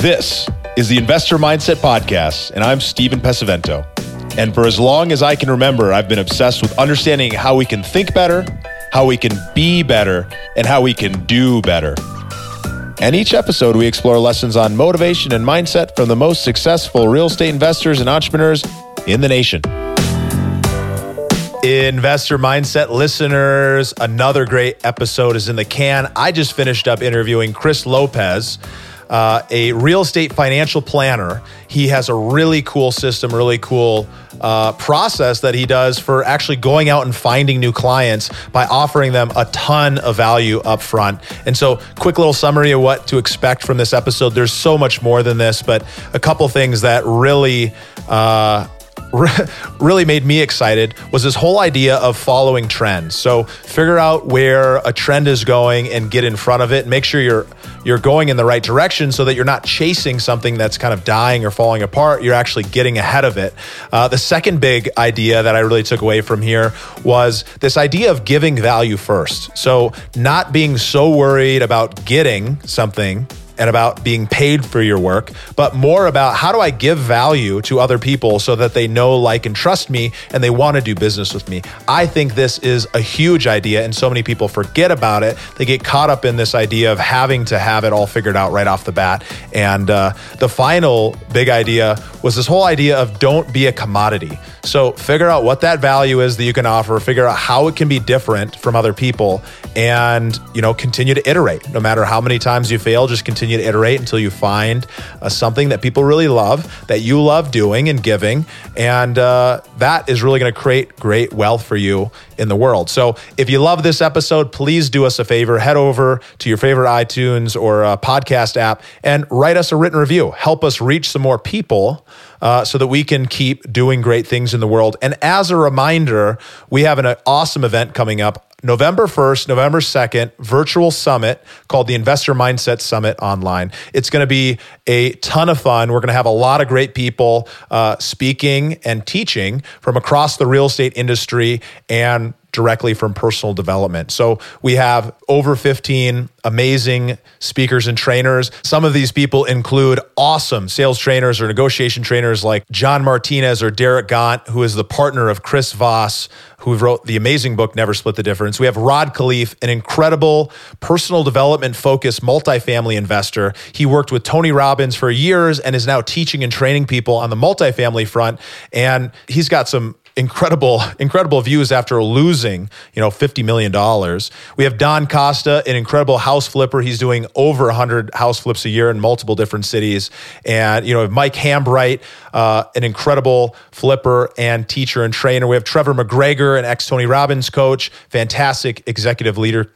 This is the Investor Mindset Podcast, and I'm Steven Pesavento. And for as long as I can remember, I've been obsessed with understanding how we can think better, how we can be better, and how we can do better. And each episode, we explore lessons on motivation and mindset from the most successful real estate investors and entrepreneurs in the nation. Investor Mindset listeners, another great episode is in the can. I just finished up interviewing Chris Lopez, a real estate financial planner. He has a really cool system, really cool process that he does for actually going out and finding new clients by offering them a ton of value up front. And so, quick little summary of what to expect from this episode. There's so much more than this, but a couple things that really made me excited was this whole idea of following trends. So figure out where a trend is going and get in front of it. Make sure you're going in the right direction so that you're not chasing something that's kind of dying or falling apart. You're actually getting ahead of it. The second big idea that I really took away from here was this idea of giving value first. So not being so worried about getting something and about being paid for your work, but more about how do I give value to other people so that they know, like, and trust me, and they want to do business with me. I think this is a huge idea, and so many people forget about it. They get caught up in this idea of having to have it all figured out right off the bat. And the final big idea was this whole idea of don't be a commodity. So figure out what that value is that you can offer, figure out how it can be different from other people, and, you know, continue to iterate. No matter how many times you fail, just continue to iterate until you find something that people really love, that you love doing and giving. And that is really going to create great wealth for you in the world. So if you love this episode, please do us a favor, head over to your favorite iTunes or podcast app and write us a written review. Help us reach some more people so that we can keep doing great things in the world. And as a reminder, we have an awesome event coming up November 1st, November 2nd, virtual summit called the Investor Mindset Summit online. It's going to be a ton of fun. We're going to have a lot of great people speaking and teaching from across the real estate industry and directly from personal development. So we have over 15 amazing speakers and trainers. Some of these people include awesome sales trainers or negotiation trainers like John Martinez or Derek Gaunt, who is the partner of Chris Voss, who wrote the amazing book, Never Split the Difference. We have Rod Khalif, an incredible personal development-focused multifamily investor. He worked with Tony Robbins for years and is now teaching and training people on the multifamily front. And he's got some incredible views after losing, $50 million. We have Don Costa, an incredible house flipper. He's doing over 100 house flips a year in multiple different cities. And, Mike Hambright, an incredible flipper and teacher and trainer. We have Trevor McGregor, an ex-Tony Robbins coach, fantastic executive leadership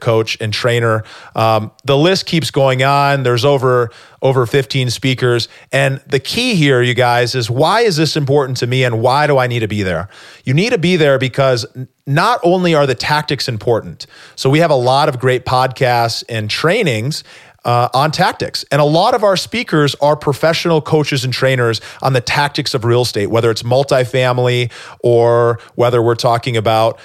coach and trainer. The list keeps going on. There's over 15 speakers. And the key here, you guys, is why is this important to me and why do I need to be there? You need to be there because not only are the tactics important, so we have a lot of great podcasts and trainings on tactics. And a lot of our speakers are professional coaches and trainers on the tactics of real estate, whether it's multifamily or whether we're talking about,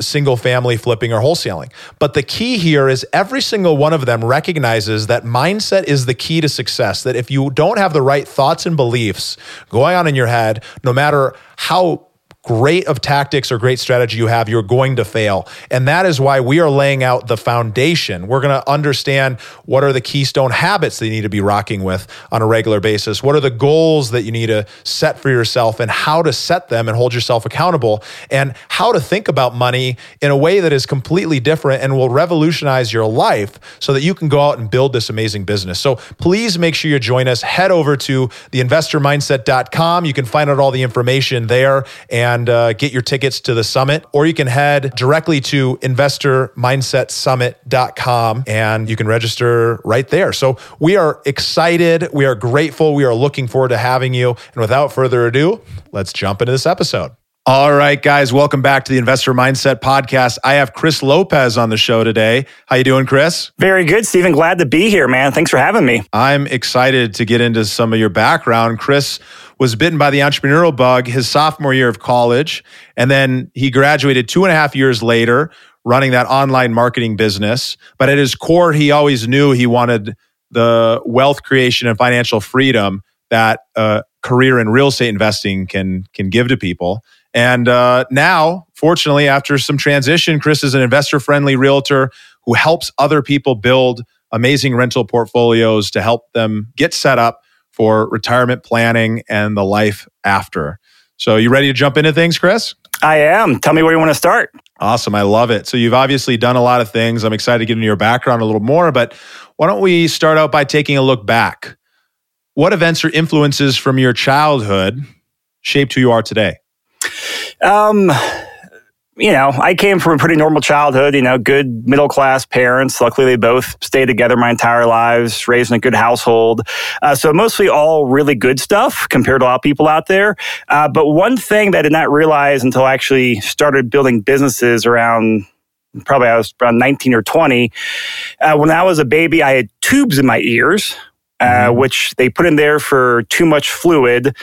single family flipping or wholesaling. But the key here is every single one of them recognizes that mindset is the key to success, that if you don't have the right thoughts and beliefs going on in your head, no matter how great of tactics or great strategy you have, you're going to fail. And that is why we are laying out the foundation. We're going to understand what are the keystone habits that you need to be rocking with on a regular basis. What are the goals that you need to set for yourself and how to set them and hold yourself accountable and how to think about money in a way that is completely different and will revolutionize your life so that you can go out and build this amazing business. So please make sure you join us. Head over to theinvestormindset.com. You can find out all the information there and get your tickets to the summit, or you can head directly to investormindsetsummit.com and you can register right there. So we are excited, we are grateful, we are looking forward to having you. And without further ado, let's jump into this episode. All right, guys, welcome back to the Investor Mindset Podcast. I have Chris Lopez on the show today. How you doing, Chris? Very good, Steven. Glad to be here, man. Thanks for having me. I'm excited to get into some of your background. Chris was bitten by the entrepreneurial bug his sophomore year of college, and then he graduated 2.5 years later running that online marketing business. But at his core, he always knew he wanted the wealth creation and financial freedom that a career in real estate investing can give to people. And now, fortunately, after some transition, Chris is an investor-friendly realtor who helps other people build amazing rental portfolios to help them get set up for retirement planning and the life after. So you ready to jump into things, Chris? I am. Tell me where you want to start. Awesome. I love it. So you've obviously done a lot of things. I'm excited to get into your background a little more, but why don't we start out by taking a look back? What events or influences from your childhood shaped who you are today? I came from a pretty normal childhood, good middle-class parents. Luckily, they both stayed together my entire lives, raised in a good household. So mostly all really good stuff compared to a lot of people out there. But one thing that I did not realize until I actually started building businesses around... probably I was around 19 or 20. When I was a baby, I had tubes in my ears, which they put in there for too much fluid.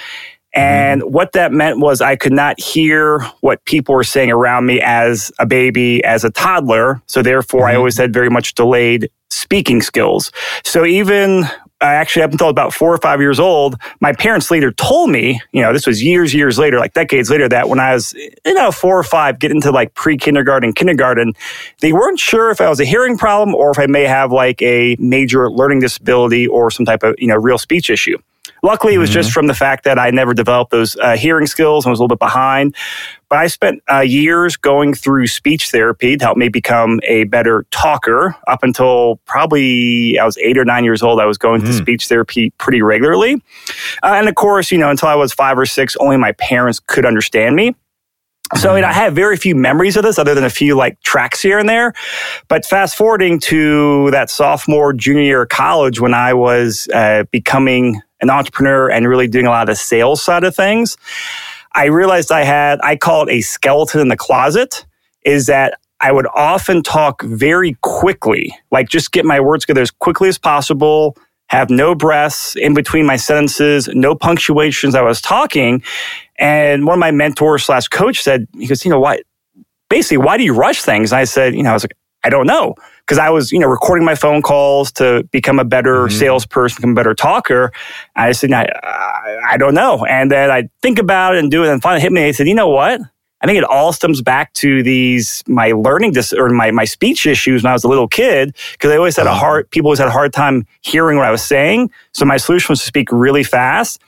And what that meant was I could not hear what people were saying around me as a baby, as a toddler. So therefore, I always had very much delayed speaking skills. So even... actually, up until about 4 or 5 years old, my parents later told me, this was years later, like decades later, that when I was, 4 or 5, get into like pre-kindergarten, kindergarten, they weren't sure if I was a hearing problem or if I may have like a major learning disability or some type of, real speech issue. Luckily, it was just from the fact that I never developed those hearing skills and was a little bit behind. But I spent years going through speech therapy to help me become a better talker. Up until probably I was 8 or 9 years old, I was going to speech therapy pretty regularly. And of course, until I was 5 or 6, only my parents could understand me. So I have very few memories of this other than a few like tracks here and there. But fast forwarding to that sophomore, junior year of college when I was becoming an entrepreneur and really doing a lot of the sales side of things, I realized I call it a skeleton in the closet, is that I would often talk very quickly, like just get my words together as quickly as possible, have no breaths in between my sentences, no punctuations I was talking. And one of my mentors / coach said, he goes, why do you rush things? And I said, I was like, I don't know. Because I was, recording my phone calls to become a better salesperson, become a better talker. I said, I don't know. And then I think about it and do it and finally hit me. And I said, I think it all stems back to my learning or my speech issues when I was a little kid, because people always had a hard time hearing what I was saying. So my solution was to speak really fast.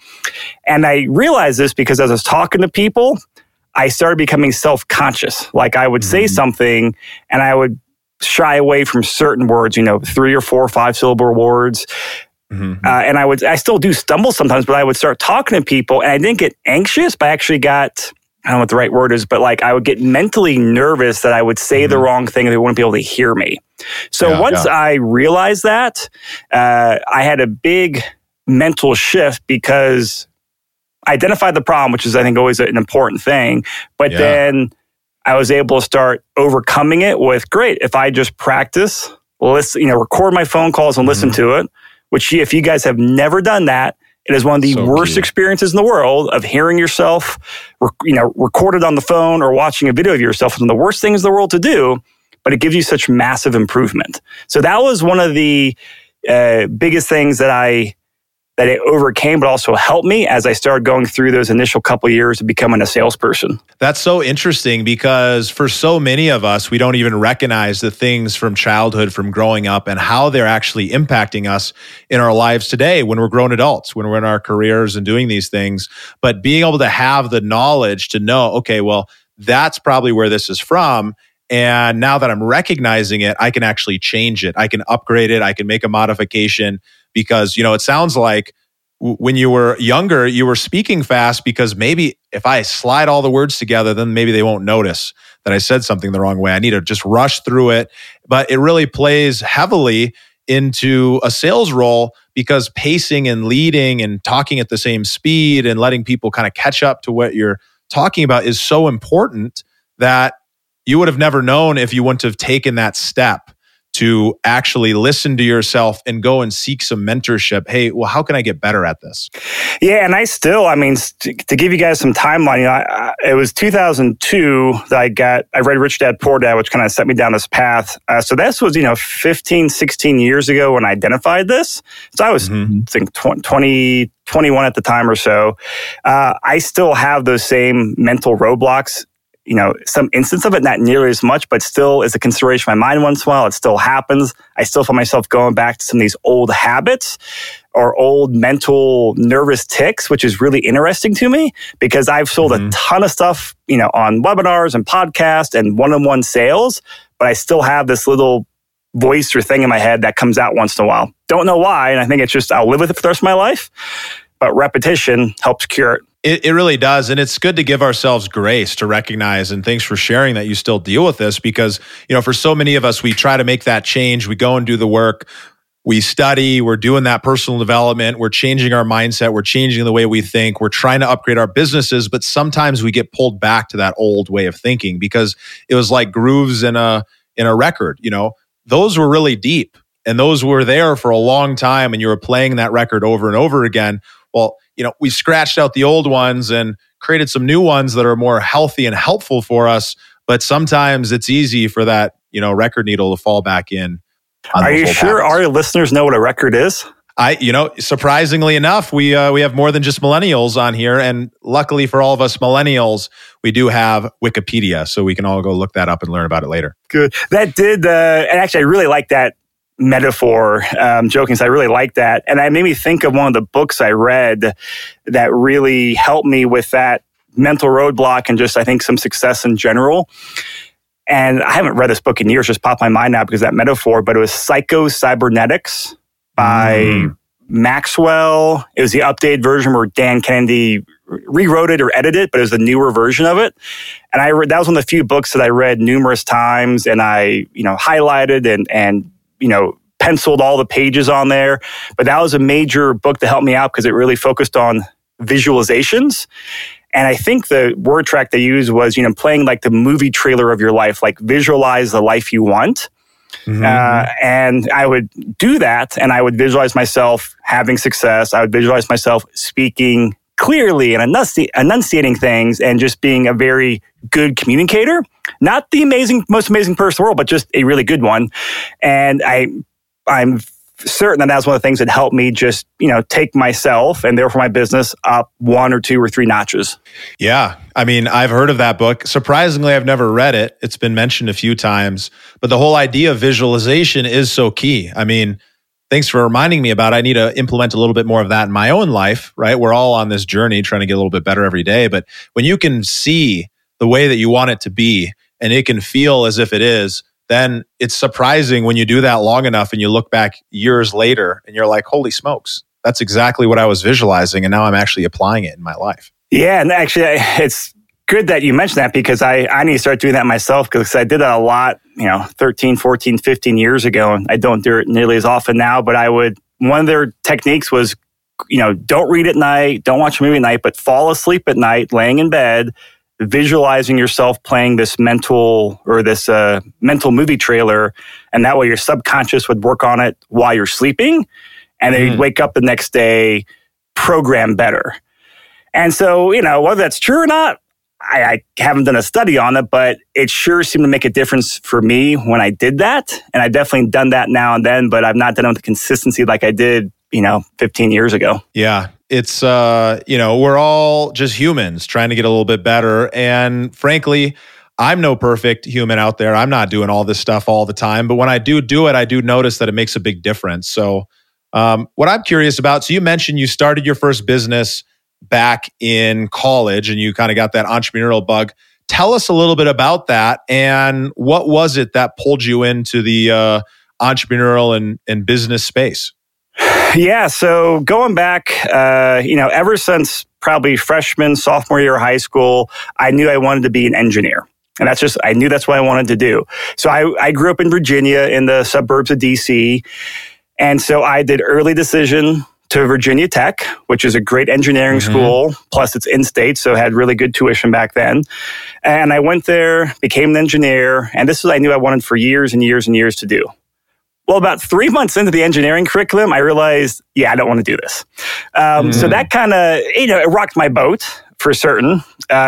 And I realized this because as I was talking to people, I started becoming self-conscious. Like I would say something and I would shy away from certain words, 3 or 4 or 5 syllable words. And I still do stumble sometimes, but I would start talking to people and I didn't get anxious, but I actually got, I don't know what the right word is, but like I would get mentally nervous that I would say the wrong thing and they wouldn't be able to hear me. So once I realized that, I had a big mental shift because I identified the problem, which is I think always an important thing, but then I was able to start overcoming it with, great, if I just practice, listen, record my phone calls and listen to it, which if you guys have never done that, it is one of the worst experiences in the world of hearing yourself, recorded on the phone or watching a video of yourself. It's one of the worst things in the world to do, but it gives you such massive improvement. So that was one of the biggest things that it overcame, but also helped me as I started going through those initial couple of years of becoming a salesperson. That's so interesting because for so many of us, we don't even recognize the things from childhood, from growing up, and how they're actually impacting us in our lives today when we're grown adults, when we're in our careers and doing these things. But being able to have the knowledge to know, okay, well, that's probably where this is from. And now that I'm recognizing it, I can actually change it. I can upgrade it. I can make a modification. Because, it sounds like when you were younger, you were speaking fast because maybe if I slide all the words together, then maybe they won't notice that I said something the wrong way. I need to just rush through it. But it really plays heavily into a sales role because pacing and leading and talking at the same speed and letting people kind of catch up to what you're talking about is so important that you would have never known if you wouldn't have taken that step to actually listen to yourself and go and seek some mentorship. Hey, well, how can I get better at this? Yeah, and I still, I mean, to give you guys some timeline, you know, it was 2002 that I read Rich Dad, Poor Dad, which kind of set me down this path. So this was, you know, 15, 16 years ago when I identified this. So I was, I think, 21 at the time or so. I still have those same mental roadblocks. You know, some instance of it, not nearly as much, but still is a consideration in my mind once in a while. It still happens. I still find myself going back to some of these old habits or old mental nervous tics, which is really interesting to me because I've sold a ton of stuff, you know, on webinars and podcasts and one-on-one sales, but I still have this little voice or thing in my head that comes out once in a while. Don't know why, and I think it's just I'll live with it for the rest of my life, but repetition helps cure it. It really does. And it's good to give ourselves grace to recognize, and thanks for sharing that you still deal with this because, you know, for so many of us, we try to make that change. We go and do the work. We study. We're doing that personal development. We're changing our mindset. We're changing the way we think. We're trying to upgrade our businesses. But sometimes we get pulled back to that old way of thinking because it was like grooves in a record. You know, those were really deep and those were there for a long time and you were playing that record over and over again. Well, you know, we scratched out the old ones and created some new ones that are more healthy and helpful for us. But sometimes it's easy for that, you know, record needle to fall back in. Are you sure our listeners know what a record is? You know, surprisingly enough, we have more than just millennials on here. And luckily for all of us millennials, we do have Wikipedia. So we can all go look that up and learn about it later. Good. That did, and actually I really like that metaphor, joking. So I really like that. And it made me think of one of the books I read that really helped me with that mental roadblock and just, I think, some success in general. And I haven't read this book in years, just popped my mind now because of that metaphor, but it was Psycho-Cybernetics by Maxwell. It was the updated version where Dan Kennedy rewrote it or edited it, but it was the newer version of it. And I read, that was one of the few books that I read numerous times and I, you know, highlighted and you know, penciled all the pages on there. But that was a major book to help me out because it really focused on visualizations. And I think the word track they used was, you know, playing like the movie trailer of your life, like visualize the life you want. And I would do that and I would visualize myself having success. I would visualize myself speaking clearly and enunciating things and just being a very good communicator. Not the most amazing person in the world, but just a really good one. And I'm certain that that's one of the things that helped me just, you know, take myself and therefore my business up one or two or three notches. Yeah. I mean, I've heard of that book. Surprisingly, I've never read it. It's been mentioned a few times, but the whole idea of visualization is so key. I mean, thanks for reminding me about it. I need to implement a little bit more of that in my own life, right? We're all on this journey trying to get a little bit better every day. But when you can see the way that you want it to be, and it can feel as if it is, then it's surprising when you do that long enough and you look back years later and you're like, holy smokes, that's exactly what I was visualizing. And now I'm actually applying it in my life. Yeah. And actually, it's good that you mentioned that because I need to start doing that myself because I did that a lot, you know, 13, 14, 15 years ago. And I don't do it nearly as often now, but one of their techniques was, you know, don't read at night, don't watch a movie at night, but fall asleep at night, laying in bed, visualizing yourself playing this mental movie trailer. And that way your subconscious would work on it while you're sleeping. And then you'd wake up the next day, program better. And so, you know, whether that's true or not, I haven't done a study on it, but it sure seemed to make a difference for me when I did that. And I've definitely done that now and then, but I've not done it with the consistency like I did, you know, 15 years ago. Yeah. It's, you know, we're all just humans trying to get a little bit better. And frankly, I'm no perfect human out there. I'm not doing all this stuff all the time. But when I do it, I do notice that it makes a big difference. So what I'm curious about, so you mentioned you started your first business back in college and you kind of got that entrepreneurial bug. Tell us a little bit about that. And what was it that pulled you into the entrepreneurial and business space? Yeah, so going back, you know, ever since probably freshman, sophomore year of high school, I knew I wanted to be an engineer. And I knew that's what I wanted to do. So I grew up in Virginia in the suburbs of DC. And so I did early decision to Virginia Tech, which is a great engineering school, plus it's in-state, so had really good tuition back then. And I went there, became an engineer, and this is what I knew I wanted for years and years and years to do. Well, about 3 months into the engineering curriculum, I realized, I don't want to do this. So that kind of, it rocked my boat for certain.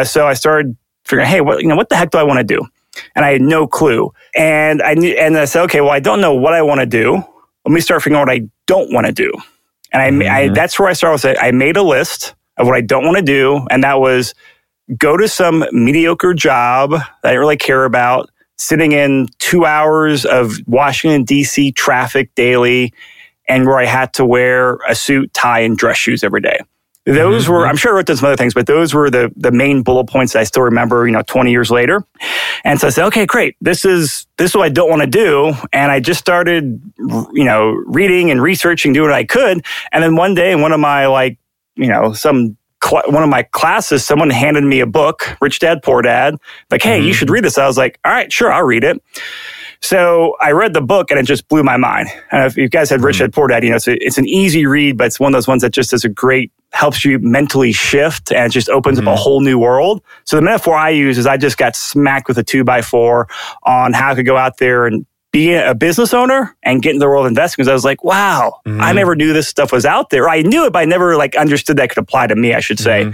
So I started figuring, what the heck do I want to do? And I had no clue. And I said, okay, well, I don't know what I want to do. Let me start figuring out what I don't want to do. And that's where I started with it. I made a list of what I don't want to do. And that was go to some mediocre job that I didn't really care about, sitting in 2 hours of Washington, D.C. traffic daily, and where I had to wear a suit, tie, and dress shoes every day. Those were, I'm sure I wrote down some other things, but those were the main bullet points that I still remember, 20 years later. And so I said, okay, great. This is what I don't want to do. And I just started, reading and researching, doing what I could. And then one day in one of my, one of my classes, someone handed me a book, Rich Dad, Poor Dad, like, hey, you should read this. I was like, all right, sure, I'll read it. So I read the book and it just blew my mind. And if you guys had Rich Dad, Poor Dad, it's an easy read, but it's one of those ones that just is a great, helps you mentally shift, and it just opens up a whole new world. So the metaphor I use is I just got smacked with a 2x4 on how I could go out there and be a business owner and get into the world of investing, because I was like, wow, I never knew this stuff was out there. I knew it, but I never understood that could apply to me, I should say.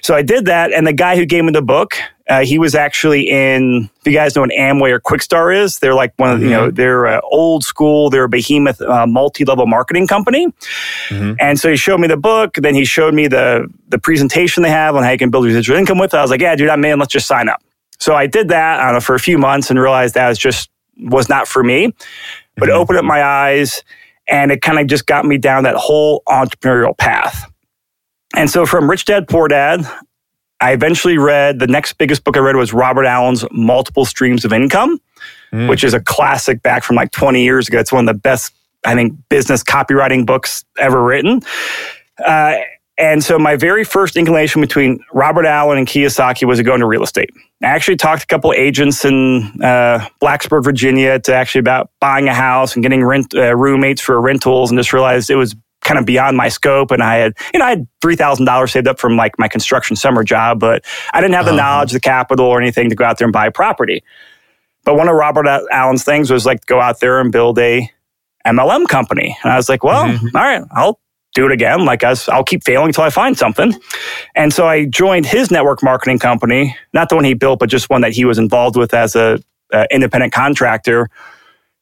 So I did that. And the guy who gave me the book, he was actually in, if you guys know what Amway or Quickstar is, they're like one of, they're old school, they're a behemoth multi-level marketing company. And so he showed me the book. Then he showed me the presentation they have on how you can build residual income with it. I was like, yeah, dude, I'm in, let's just sign up. So I did that, I don't know, for a few months, and realized that was not for me, but it opened up my eyes, and it kind of just got me down that whole entrepreneurial path. And so from Rich Dad, Poor Dad, I eventually read, the next biggest book I read was Robert Allen's Multiple Streams of Income, which is a classic back from 20 years ago. It's one of the best, I think, business copywriting books ever written. And so my very first inclination between Robert Allen and Kiyosaki was to go into real estate. I actually talked to a couple of agents in Blacksburg, Virginia, to actually about buying a house and getting roommates for rentals, and just realized it was kind of beyond my scope. And I had, I had $3,000 saved up from my construction summer job, but I didn't have the knowledge, the capital, or anything to go out there and buy property. But one of Robert Allen's things was go out there and build a MLM company. And I was like, well, all right, I'll do it again. I'll keep failing until I find something. And so I joined his network marketing company, not the one he built, but just one that he was involved with as a independent contractor,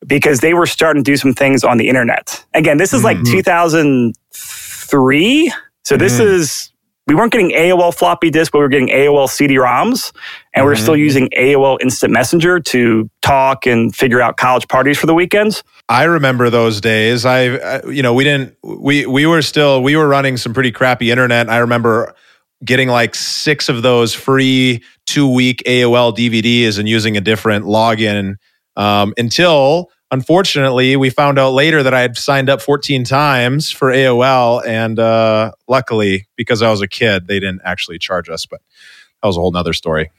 because they were starting to do some things on the internet. Again, this is 2003. So this is, we weren't getting AOL floppy disk, but we were getting AOL CD-ROMs. And we were still using AOL Instant Messenger to talk and figure out college parties for the weekends. I remember those days. We were running some pretty crappy internet. I remember getting 6 of those free 2-week AOL DVDs and using a different login until, unfortunately, we found out later that I had signed up 14 times for AOL. And luckily, because I was a kid, they didn't actually charge us. But that was a whole nother story.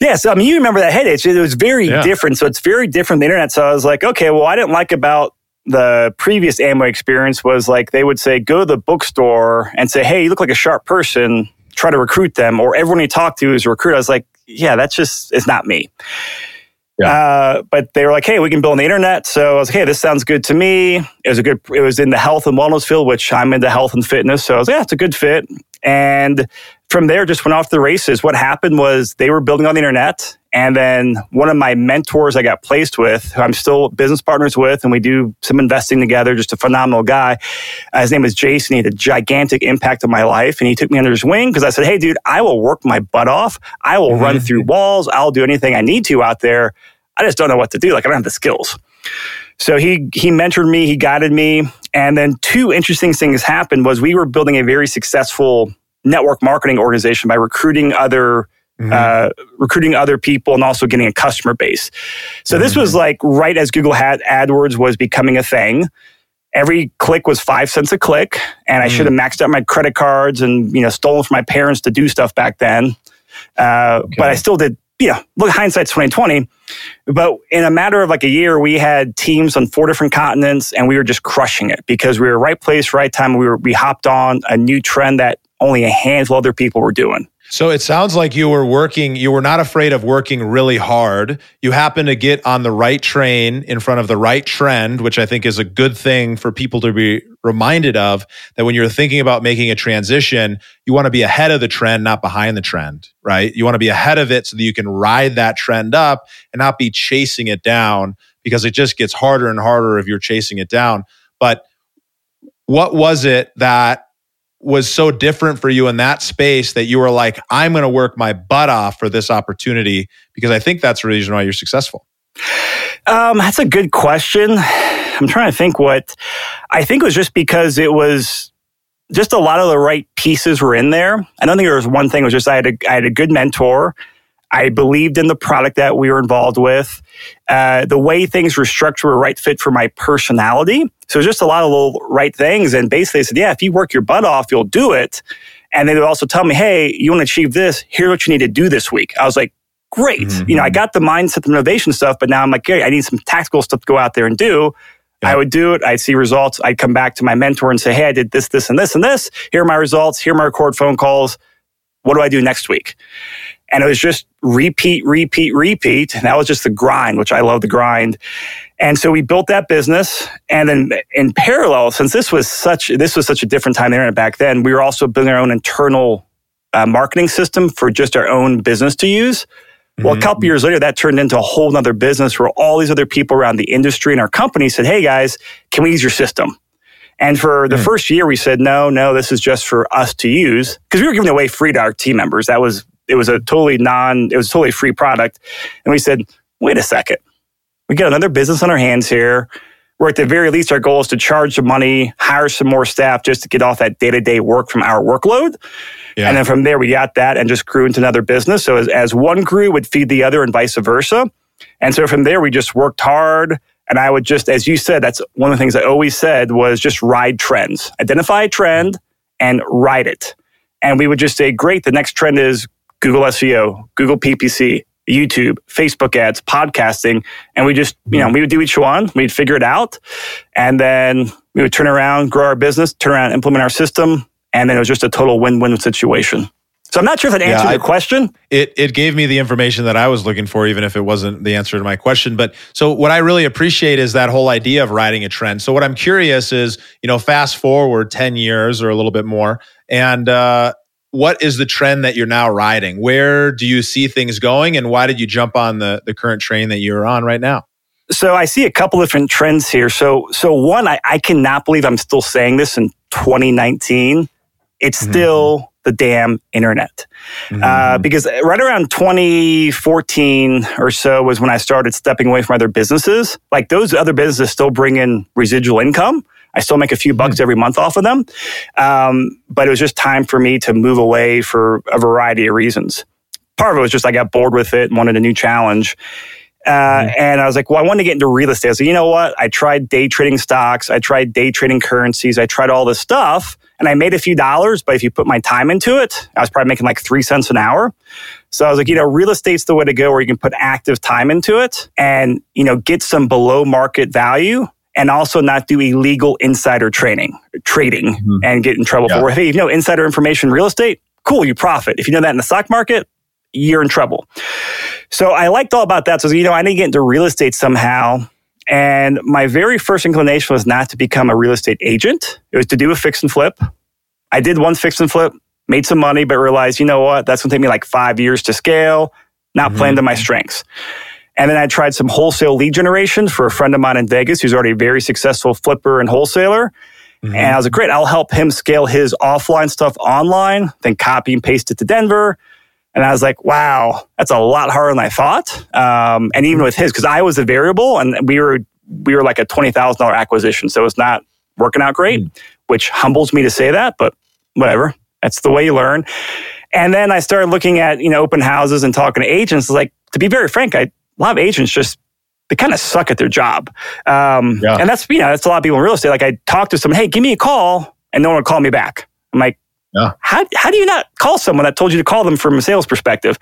Yeah, so you remember that headache. It was very different. So it's very different from the internet. So I was like, okay, well, I didn't like about the previous Amway experience was they would say, go to the bookstore and say, hey, you look like a sharp person, try to recruit them, or everyone you talk to is a recruiter. I was like, yeah, that's just, it's not me. Yeah. But they were like, hey, we can build on the internet. So I was like, hey, this sounds good to me. It was in the health and wellness field, which I'm into health and fitness. So I was like, yeah, it's a good fit. And from there, just went off the races. What happened was they were building on the internet. And then one of my mentors I got placed with, who I'm still business partners with, and we do some investing together, just a phenomenal guy. His name is Jason. He had a gigantic impact on my life. And he took me under his wing because I said, hey, dude, I will work my butt off. I will run through walls. I'll do anything I need to out there. I just don't know what to do. I don't have the skills. So he mentored me. He guided me. And then 2 interesting things happened was we were building a very successful network marketing organization by recruiting other people and also getting a customer base. So this was right as Google AdWords was becoming a thing. Every click was 5 cents a click, and I should have maxed out my credit cards and stolen from my parents to do stuff back then. But I still did. Look, hindsight's 20/20. But in a matter of a year, we had teams on 4 different continents, and we were just crushing it because we were right place, right time. We hopped on a new trend that only a handful of other people were doing. So it sounds like you were not afraid of working really hard. You happened to get on the right train in front of the right trend, which I think is a good thing for people to be reminded of, that when you're thinking about making a transition, you want to be ahead of the trend, not behind the trend, right? You want to be ahead of it so that you can ride that trend up and not be chasing it down, because it just gets harder and harder if you're chasing it down. But what was it that was so different for you in that space that you were like, I'm going to work my butt off for this opportunity? Because I think that's the reason why you're successful. That's a good question. I'm trying to think I think it was just because it was just a lot of the right pieces were in there. I don't think there was one thing. It was just I had a good mentor. I believed in the product that we were involved with. The way things were structured were a right fit for my personality. So it was just a lot of little right things. And basically they said, yeah, if you work your butt off, you'll do it. And they would also tell me, hey, you want to achieve this? Here's what you need to do this week. I was like, great. Mm-hmm. You know, I got the mindset, the motivation stuff, but now I'm like, hey, I need some tactical stuff to go out there and do. Yeah. I would do it. I'd see results. I'd come back to my mentor and say, hey, I did this, this, and this, and this. Here are my results. Here are my record phone calls. What do I do next week? And it was just repeat. And that was just the grind, which I love the grind. And so we built that business. And then in parallel, since this was such a different time there and back then, we were also building our own internal marketing system for just our own business to use. Well, mm-hmm. A couple years later, that turned into a whole other business where all these other people around the industry and our company said, hey guys, can we use your system? And for the first year, we said, no, this is just for us to use, because we were giving away free to our team members. It was a totally free product. And we said, wait a second, we got another business on our hands here. We're at the very least, our goal is to charge the money, hire some more staff just to get off that day-to-day work from our workload. Yeah. And then from there, we got that and just grew into another business. So as one grew, it would feed the other and vice versa. And so from there, we just worked hard. And I would just, as you said, that's one of the things I always said was just ride trends. Identify a trend and ride it. And we would just say, great, the next trend is Google SEO, Google PPC, YouTube, Facebook ads, podcasting. And we just, we would do each one. We'd figure it out. And then we would turn around, grow our business, turn around, implement our system. And then it was just a total win-win situation. So I'm not sure if that answered your question. It gave me the information that I was looking for, even if it wasn't the answer to my question. But so what I really appreciate is that whole idea of riding a trend. So what I'm curious is, fast forward 10 years or a little bit more, and what is the trend that you're now riding? Where do you see things going, and why did you jump on the current train that you're on right now? So I see a couple different trends here. So one, I cannot believe I'm still saying this in 2019. It's still the damn internet. Mm-hmm. Because right around 2014 or so was when I started stepping away from other businesses. Like those other businesses still bring in residual income. I still make a few bucks every month off of them. But it was just time for me to move away for a variety of reasons. Part of it was just I got bored with it and wanted a new challenge. And I was like, well, I want to get into real estate. I was like, you know what? I tried day trading stocks. I tried day trading currencies. I tried all this stuff. And I made a few dollars, but if you put my time into it, I was probably making like 3 cents an hour. So I was like, real estate's the way to go, where you can put active time into it and, get some below market value, and also not do illegal insider trading and get in trouble for it. Hey, insider information in real estate, cool, you profit. If you know that in the stock market, you're in trouble. So I liked all about that. So, I need to get into real estate somehow. And my very first inclination was not to become a real estate agent. It was to do a fix and flip. I did one fix and flip, made some money, but realized, that's going to take me like 5 years to scale, not playing to my strengths. And then I tried some wholesale lead generation for a friend of mine in Vegas who's already a very successful flipper and wholesaler. Mm-hmm. And I was like, great, I'll help him scale his offline stuff online, then copy and paste it to Denver. And I was like, wow, that's a lot harder than I thought. And even with his, because I was a variable and we were like a $20,000 acquisition. So it's not working out great, which humbles me to say that, but whatever. That's the way you learn. And then I started looking at, open houses and talking to agents. Like, to be very frank, a lot of agents just, they kind of suck at their job. And that's, that's a lot of people in real estate. Like I talked to someone, hey, give me a call, and no one would call me back. I'm like, How do you not call someone that told you to call them from a sales perspective?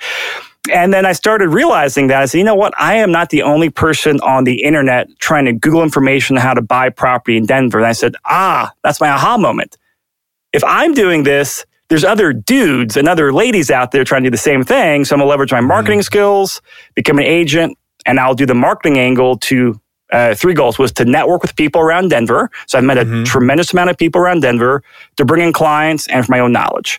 And then I started realizing that I said, I am not the only person on the internet trying to Google information on how to buy property in Denver. And I said, that's my aha moment. If I'm doing this, there's other dudes and other ladies out there trying to do the same thing. So I'm going to leverage my marketing skills, become an agent, and I'll do the marketing angle to three goals was to network with people around Denver. So I've met a tremendous amount of people around Denver, to bring in clients, and for my own knowledge.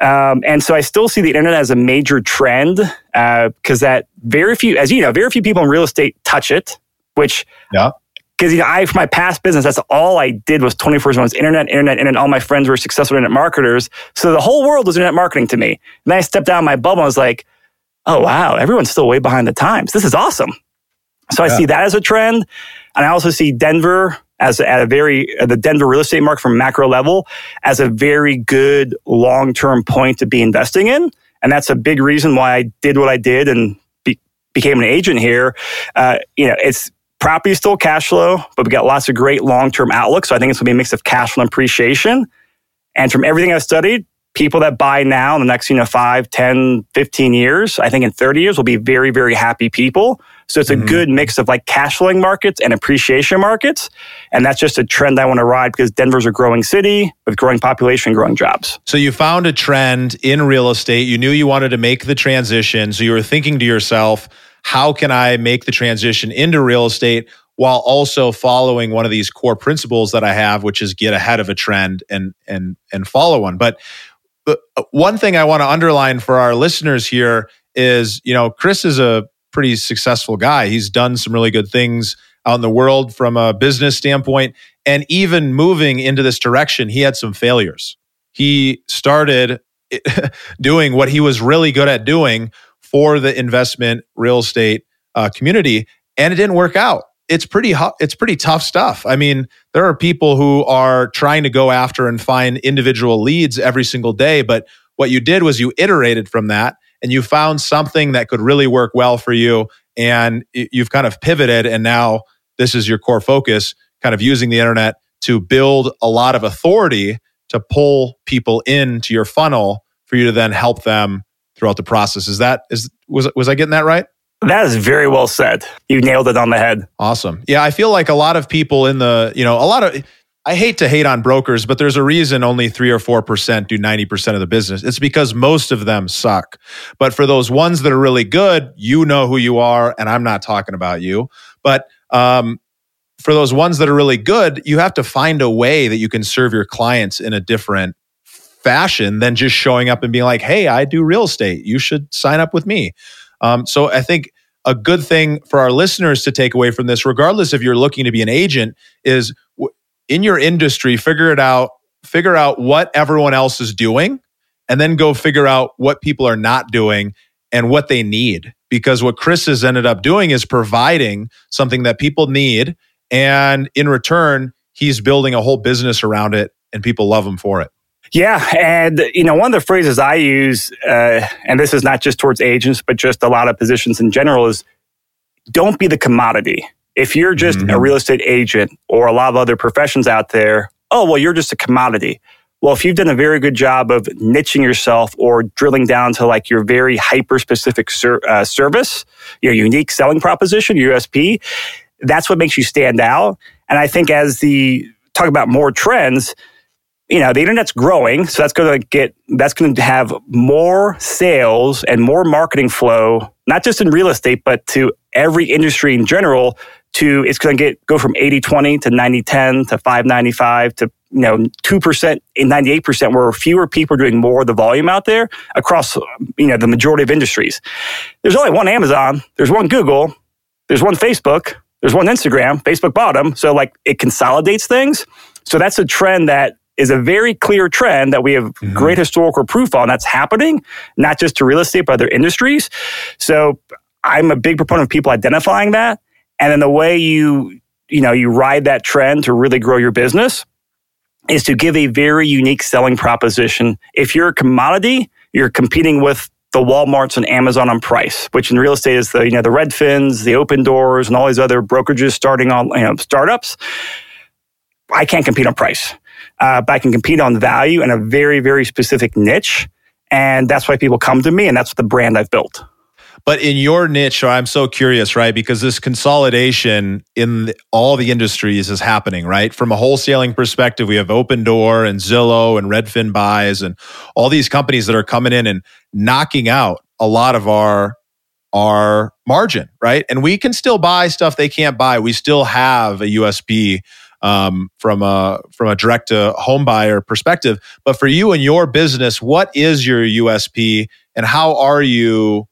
And so I still see the internet as a major trend because that very few people in real estate touch it, which... Yeah. Because for my past business, that's all I did was 24/7 was internet. All my friends were successful internet marketers. So the whole world was internet marketing to me. And then I stepped out of my bubble and was like, oh, wow, everyone's still way behind the times. This is awesome. So I see that as a trend. And I also see Denver the Denver real estate market from macro level as a very good long-term point to be investing in. And that's a big reason why I did what I did and became an agent here. It's... Property is still cash flow, but we got lots of great long-term outlook. So I think it's going to be a mix of cash flow and appreciation. And from everything I've studied, people that buy now in the next 5, 10, 15 years, I think in 30 years will be very, very happy people. So it's a good mix of like cash flowing markets and appreciation markets. And that's just a trend I want to ride because Denver's a growing city with growing population, growing jobs. So you found a trend in real estate. You knew you wanted to make the transition. So you were thinking to yourself, how can I make the transition into real estate while also following one of these core principles that I have, which is get ahead of a trend and follow one. But one thing I want to underline for our listeners here is, Chris is a pretty successful guy. He's done some really good things out in the world from a business standpoint. And even moving into this direction, he had some failures. He started doing what he was really good at doing for the investment real estate community, and it didn't work out. It's pretty tough stuff. I mean, there are people who are trying to go after and find individual leads every single day, but what you did was you iterated from that, and you found something that could really work well for you, and you've kind of pivoted, and now this is your core focus, kind of using the internet to build a lot of authority to pull people into your funnel for you to then help them throughout the process. Was I getting that right? That is very well said. You nailed it on the head. Awesome. Yeah, I feel like a lot of people I hate to hate on brokers, but there's a reason only 3 or 4% do 90% of the business. It's because most of them suck. But for those ones that are really good, you know who you are, and I'm not talking about you. But for those ones that are really good, you have to find a way that you can serve your clients in a different fashion than just showing up and being like, hey, I do real estate. You should sign up with me. So I think a good thing for our listeners to take away from this, regardless if you're looking to be an agent, is in your industry, figure out what everyone else is doing, and then go figure out what people are not doing and what they need. Because what Chris has ended up doing is providing something that people need. And in return, he's building a whole business around it, and people love him for it. Yeah. And, one of the phrases I use, and this is not just towards agents, but just a lot of positions in general, is don't be the commodity. If you're just a real estate agent or a lot of other professions out there, oh, well, you're just a commodity. Well, if you've done a very good job of niching yourself or drilling down to like your very hyper-specific service, your unique selling proposition, USP, that's what makes you stand out. And I think as talk about more trends, the internet's growing, so that's going to have more sales and more marketing flow, not just in real estate, but to every industry in general. It's going to go from 80-20 to 90-10 to 5-95 to 2% and 98%, where fewer people are doing more of the volume out there across the majority of industries. There's only one Amazon, there's one Google, there's one Facebook, there's one Instagram. Facebook bought them, so like it consolidates things. So that's a trend that is a very clear trend that we have great historical proof on that's happening, not just to real estate, but other industries. So I'm a big proponent of people identifying that. And then the way you ride that trend to really grow your business is to give a very unique selling proposition. If you're a commodity, you're competing with the Walmarts and Amazon on price, which in real estate is the Redfins, the Opendoors, and all these other brokerages starting on startups. I can't compete on price. But I can compete on value in a very, very specific niche. And that's why people come to me, and that's the brand I've built. But in your niche, I'm so curious, right? Because this consolidation in all the industries is happening, right? From a wholesaling perspective, we have Opendoor and Zillow and Redfin buys and all these companies that are coming in and knocking out a lot of our margin, right? And we can still buy stuff they can't buy. We still have a USP from a direct to home buyer perspective. But for you and your business, what is your USP and how are you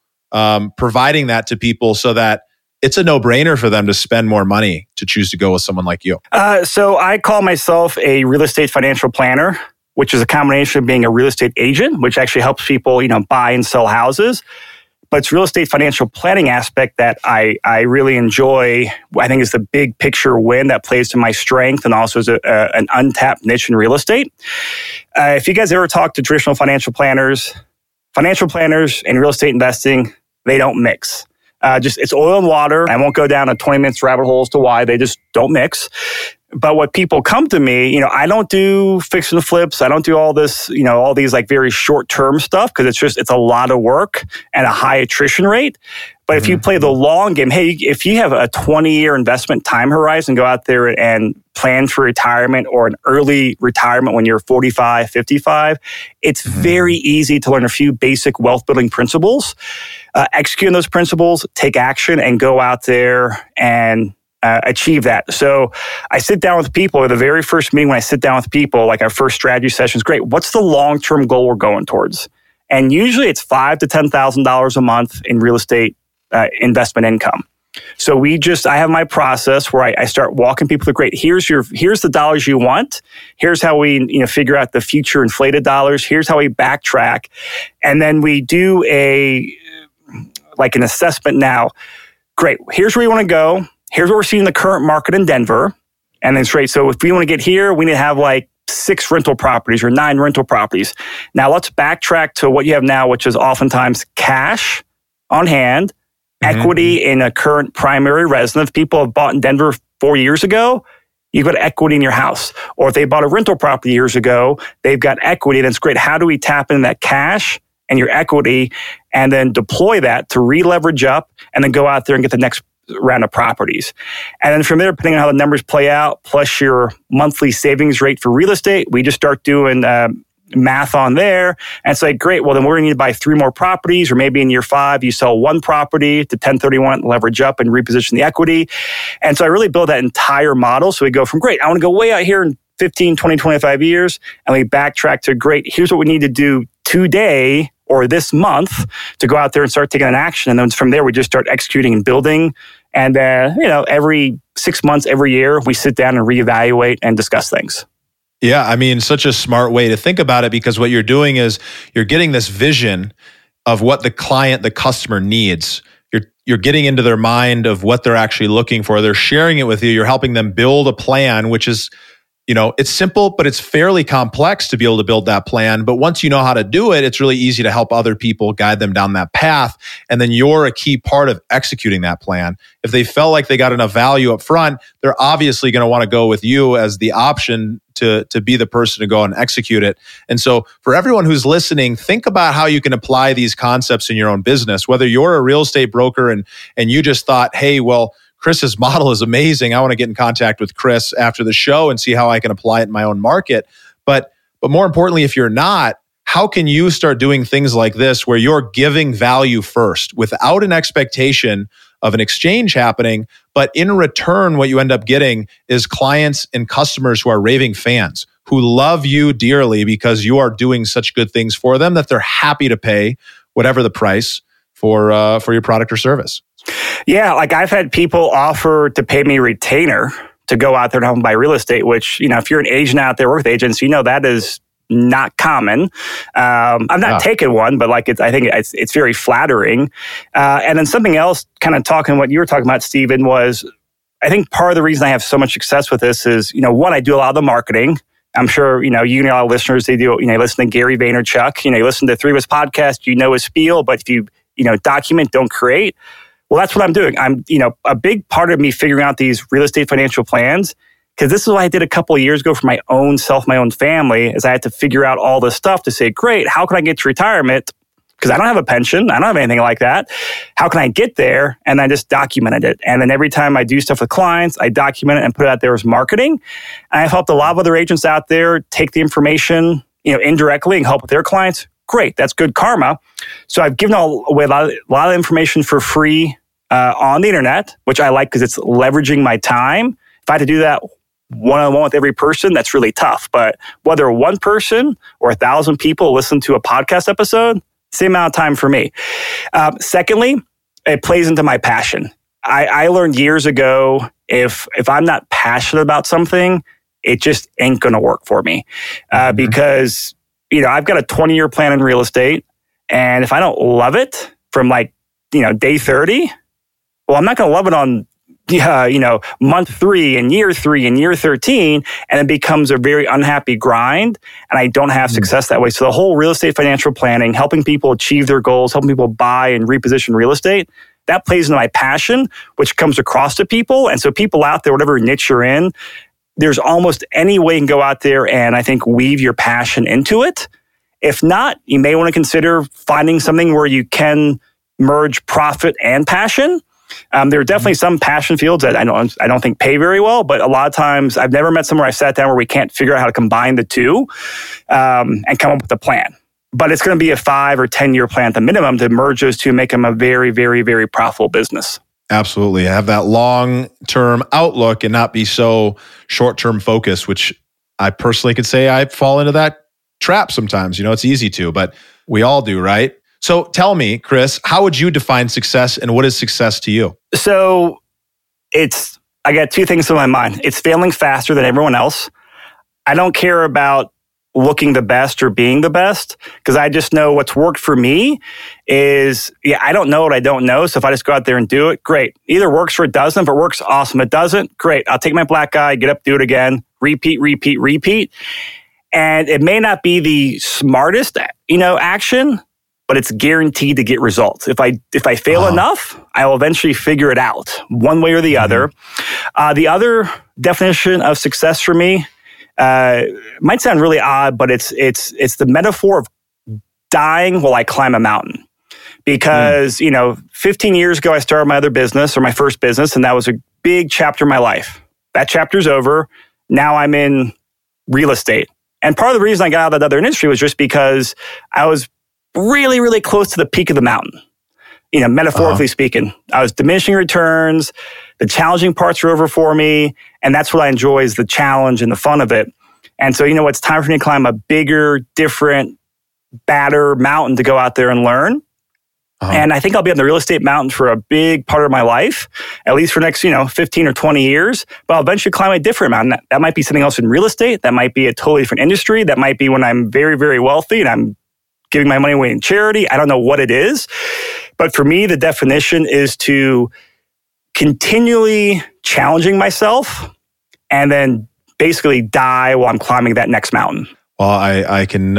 providing that to people so that it's a no-brainer for them to spend more money to choose to go with someone like you? So I call myself a real estate financial planner, which is a combination of being a real estate agent, which actually helps people, buy and sell houses. But it's real estate financial planning aspect that I really enjoy. I think is the big picture win that plays to my strength and also is an untapped niche in real estate. If you guys ever talk to traditional financial planners and real estate investing, they don't mix. It's oil and water. I won't go down a 20 minutes rabbit hole as to why they just don't mix. But what people come to me, I don't do fix and flips. I don't do all this, all these like very short-term stuff because it's a lot of work and a high attrition rate. But if you play the long game, hey, if you have a 20-year investment time horizon, go out there and plan for retirement or an early retirement when you're 45, 55, it's very easy to learn a few basic wealth-building principles, execute on those principles, take action, and go out there and achieve that. So I sit down with people, the very first meeting when I sit down with people, like our first strategy session is great. What's the long-term goal we're going towards? And usually it's $5,000 to $10,000 a month in real estate investment income. So I have my process where I start walking people through, great, here's the dollars you want. Here's how we figure out the future inflated dollars. Here's how we backtrack. And then we do an assessment now. Great, here's where you want to go. Here's what we're seeing in the current market in Denver. And then straight. So if we want to get here, we need to have 6 rental properties or 9 rental properties. Now let's backtrack to what you have now, which is oftentimes cash on hand, equity in a current primary residence. If people have bought in Denver 4 years ago, you've got equity in your house. Or if they bought a rental property years ago, they've got equity. And it's great. How do we tap into that cash and your equity and then deploy that to re-leverage up and then go out there and get the next round of properties? And then from there, depending on how the numbers play out, plus your monthly savings rate for real estate, we just start doing math on there. And it's like, great, well, then we're going to need to buy 3 more properties, or maybe in year 5, you sell 1 property to 1031, leverage up and reposition the equity. And so I really build that entire model. So we go from, great, I want to go way out here in 15, 20, 25 years, and we backtrack to, great, here's what we need to do today or this month to go out there and start taking an action. And then from there, we just start executing and building. And every 6 months, every year, we sit down and reevaluate and discuss things. Yeah, such a smart way to think about it, because what you're doing is you're getting this vision of what the customer needs. You're getting into their mind of what they're actually looking for. They're sharing it with you. You're helping them build a plan, which is, it's simple, but it's fairly complex to be able to build that plan. But once you know how to do it, it's really easy to help other people, guide them down that path. And then you're a key part of executing that plan. If they felt like they got enough value up front, they're obviously going to want to go with you as the option to be the person to go and execute it. And so for everyone who's listening, think about how you can apply these concepts in your own business, whether you're a real estate broker and you just thought, hey, well, Chris's model is amazing. I want to get in contact with Chris after the show and see how I can apply it in my own market. But more importantly, if you're not, how can you start doing things like this where you're giving value first without an expectation of an exchange happening? But in return, what you end up getting is clients and customers who are raving fans, who love you dearly because you are doing such good things for them that they're happy to pay whatever the price for your product or service. Yeah, I've had people offer to pay me retainer to go out there and help them buy real estate, which, if you're an agent out there, work with agents, that is not common. I've not taken one, but I think it's very flattering. And then something else, kind of talking what you were talking about, Steven, was I think part of the reason I have so much success with this is, one, I do a lot of the marketing. I'm sure, you know, a lot of listeners, they do, you listen to Gary Vaynerchuk, you listen to the Three of Us podcast, his spiel, but if you, document, don't create. Well, that's what I'm doing. I'm, a big part of me figuring out these real estate financial plans, because this is what I did a couple of years ago for my own self, my own family, is I had to figure out all this stuff to say, great, how can I get to retirement? because I don't have a pension. I don't have anything like that. How can I get there? And I just documented it. And then every time I do stuff with clients, I document it and put it out there as marketing. And I've helped a lot of other agents out there take the information, indirectly and help with their clients. Great. That's good karma. So I've given away a lot of information for free on the internet, which I like because it's leveraging my time. If I had to do that one-on-one with every person, that's really tough. But whether one person or 1,000 people listen to a podcast episode, same amount of time for me. Secondly, it plays into my passion. I learned years ago, if I'm not passionate about something, it just ain't going to work for me because, I've got a 20-year plan in real estate. And if I don't love it from day 30, well, I'm not going to love it on month 3 and year 3 and year 13, and it becomes a very unhappy grind, and I don't have success that way. So the whole real estate financial planning, helping people achieve their goals, helping people buy and reposition real estate, that plays into my passion, which comes across to people. And so people out there, whatever niche you're in, there's almost any way you can go out there and I think weave your passion into it. If not, you may want to consider finding something where you can merge profit and passion. There are definitely some passion fields that I don't think pay very well, but a lot of times I've never met somewhere I've sat down where we can't figure out how to combine the two and come up with a plan. But it's going to be a 5 or 10-year plan at the minimum to merge those two and make them a very, very, very profitable business. Absolutely. Have that long-term outlook and not be so short-term focused, which I personally could say I fall into that trap sometimes. It's easy to, but we all do, right? So tell me, Chris, how would you define success and what is success to you? So I got two things in my mind. It's failing faster than everyone else. I don't care about looking the best or being the best because I just know what's worked for me is, I don't know what I don't know. So if I just go out there and do it, great. Either works or it doesn't. If it works, awesome. It doesn't, great. I'll take my black eye, get up, do it again, repeat. And it may not be the smartest, action, but it's guaranteed to get results. If I fail enough, I will eventually figure it out one way or the other. The other definition of success for me might sound really odd, but it's the metaphor of dying while I climb a mountain. Because 15 years ago I started my first business, and that was a big chapter of my life. That chapter's over. Now I'm in real estate, and part of the reason I got out of that other industry was just because I was really, really close to the peak of the mountain, metaphorically speaking. I was diminishing returns. The challenging parts were over for me. And that's what I enjoy is the challenge and the fun of it. And so, it's time for me to climb a bigger, different, badder mountain to go out there and learn. And I think I'll be on the real estate mountain for a big part of my life, at least for the next, 15 or 20 years. But I'll eventually climb a different mountain. That might be something else in real estate. That might be a totally different industry. That might be when I'm very, very wealthy and I'm giving my money away in charity. I don't know what it is. But for me, the definition is to continually challenging myself and then basically die while I'm climbing that next mountain. Well, I can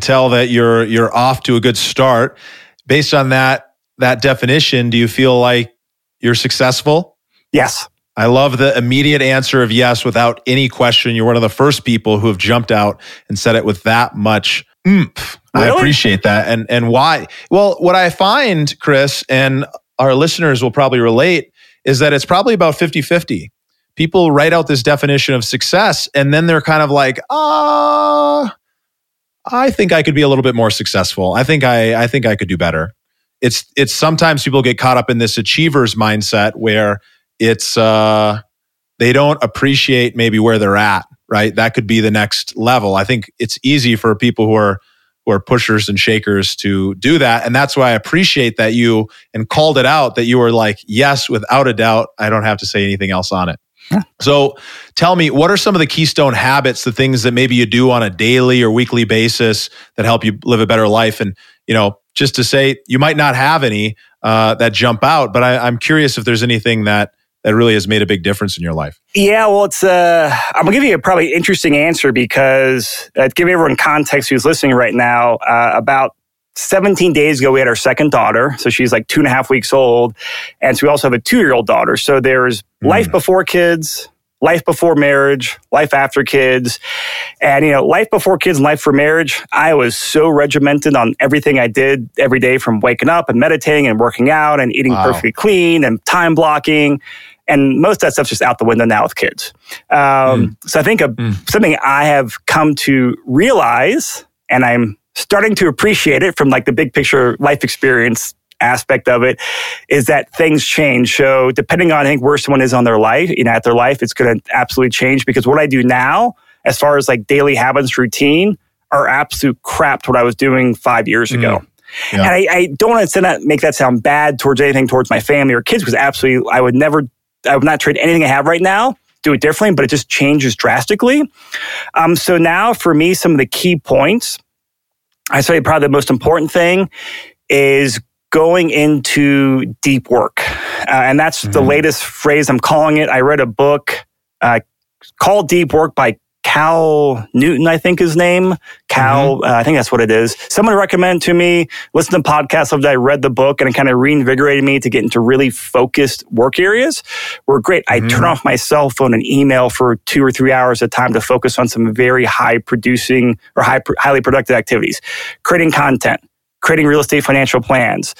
tell that you're off to a good start. Based on that definition, do you feel like you're successful? Yes. I love the immediate answer of yes without any question. You're one of the first people who have jumped out and said it with that much oomph. Really? I appreciate that. And why? Well, what I find, Chris, and our listeners will probably relate, is that it's probably about 50-50. People write out this definition of success and then they're kind of like, I think I could be a little bit more successful. I think I could do better. It's sometimes people get caught up in this achiever's mindset where it's they don't appreciate maybe where they're at. Right, that could be the next level. I think it's easy for people who are pushers and shakers to do that, and that's why I appreciate that you and called it out that you were like, yes, without a doubt. I don't have to say anything else on it. Yeah. So, tell me, what are some of the keystone habits, the things that maybe you do on a daily or weekly basis that help you live a better life? And just to say, you might not have any that jump out, but I'm curious if there's anything that really has made a big difference in your life. Yeah, well, I'm going to give you a probably interesting answer because to give everyone context who's listening right now, about 17 days ago, we had our second daughter. So she's like 2.5 weeks old. And so we also have a 2-year-old daughter. So there's life before kids, life before marriage, life after kids. And, you know, life before kids and life for marriage, I was so regimented on everything I did every day, from waking up and meditating and working out and eating perfectly clean and time blocking. And most of that stuff's just out the window now with kids. So I think something I have come to realize, and I'm starting to appreciate it from like the big picture life experience aspect of it, is that things change. So depending on, I think, where someone is on their life, you know, at their life, it's going to absolutely change, because what I do now, as far as like daily habits, routine, are absolute crap to what I was doing 5 years ago. Yeah. And I don't want to make that sound bad towards anything, towards my family or kids, because absolutely, I would not trade anything I have right now, do it differently, but it just changes drastically. So now for me, some of the key points, I say probably the most important thing is going into deep work. And that's the latest phrase I'm calling it. I read a book called Deep Work by Cal Newton, I think his name. I think that's what it is. Someone recommended to me, listen to podcasts of that. I read the book, and it kind of reinvigorated me to get into really focused work areas were great. I turn off my cell phone and email for 2 or 3 hours at a time to focus on some very high producing or highly productive activities, creating content, creating real estate financial plans,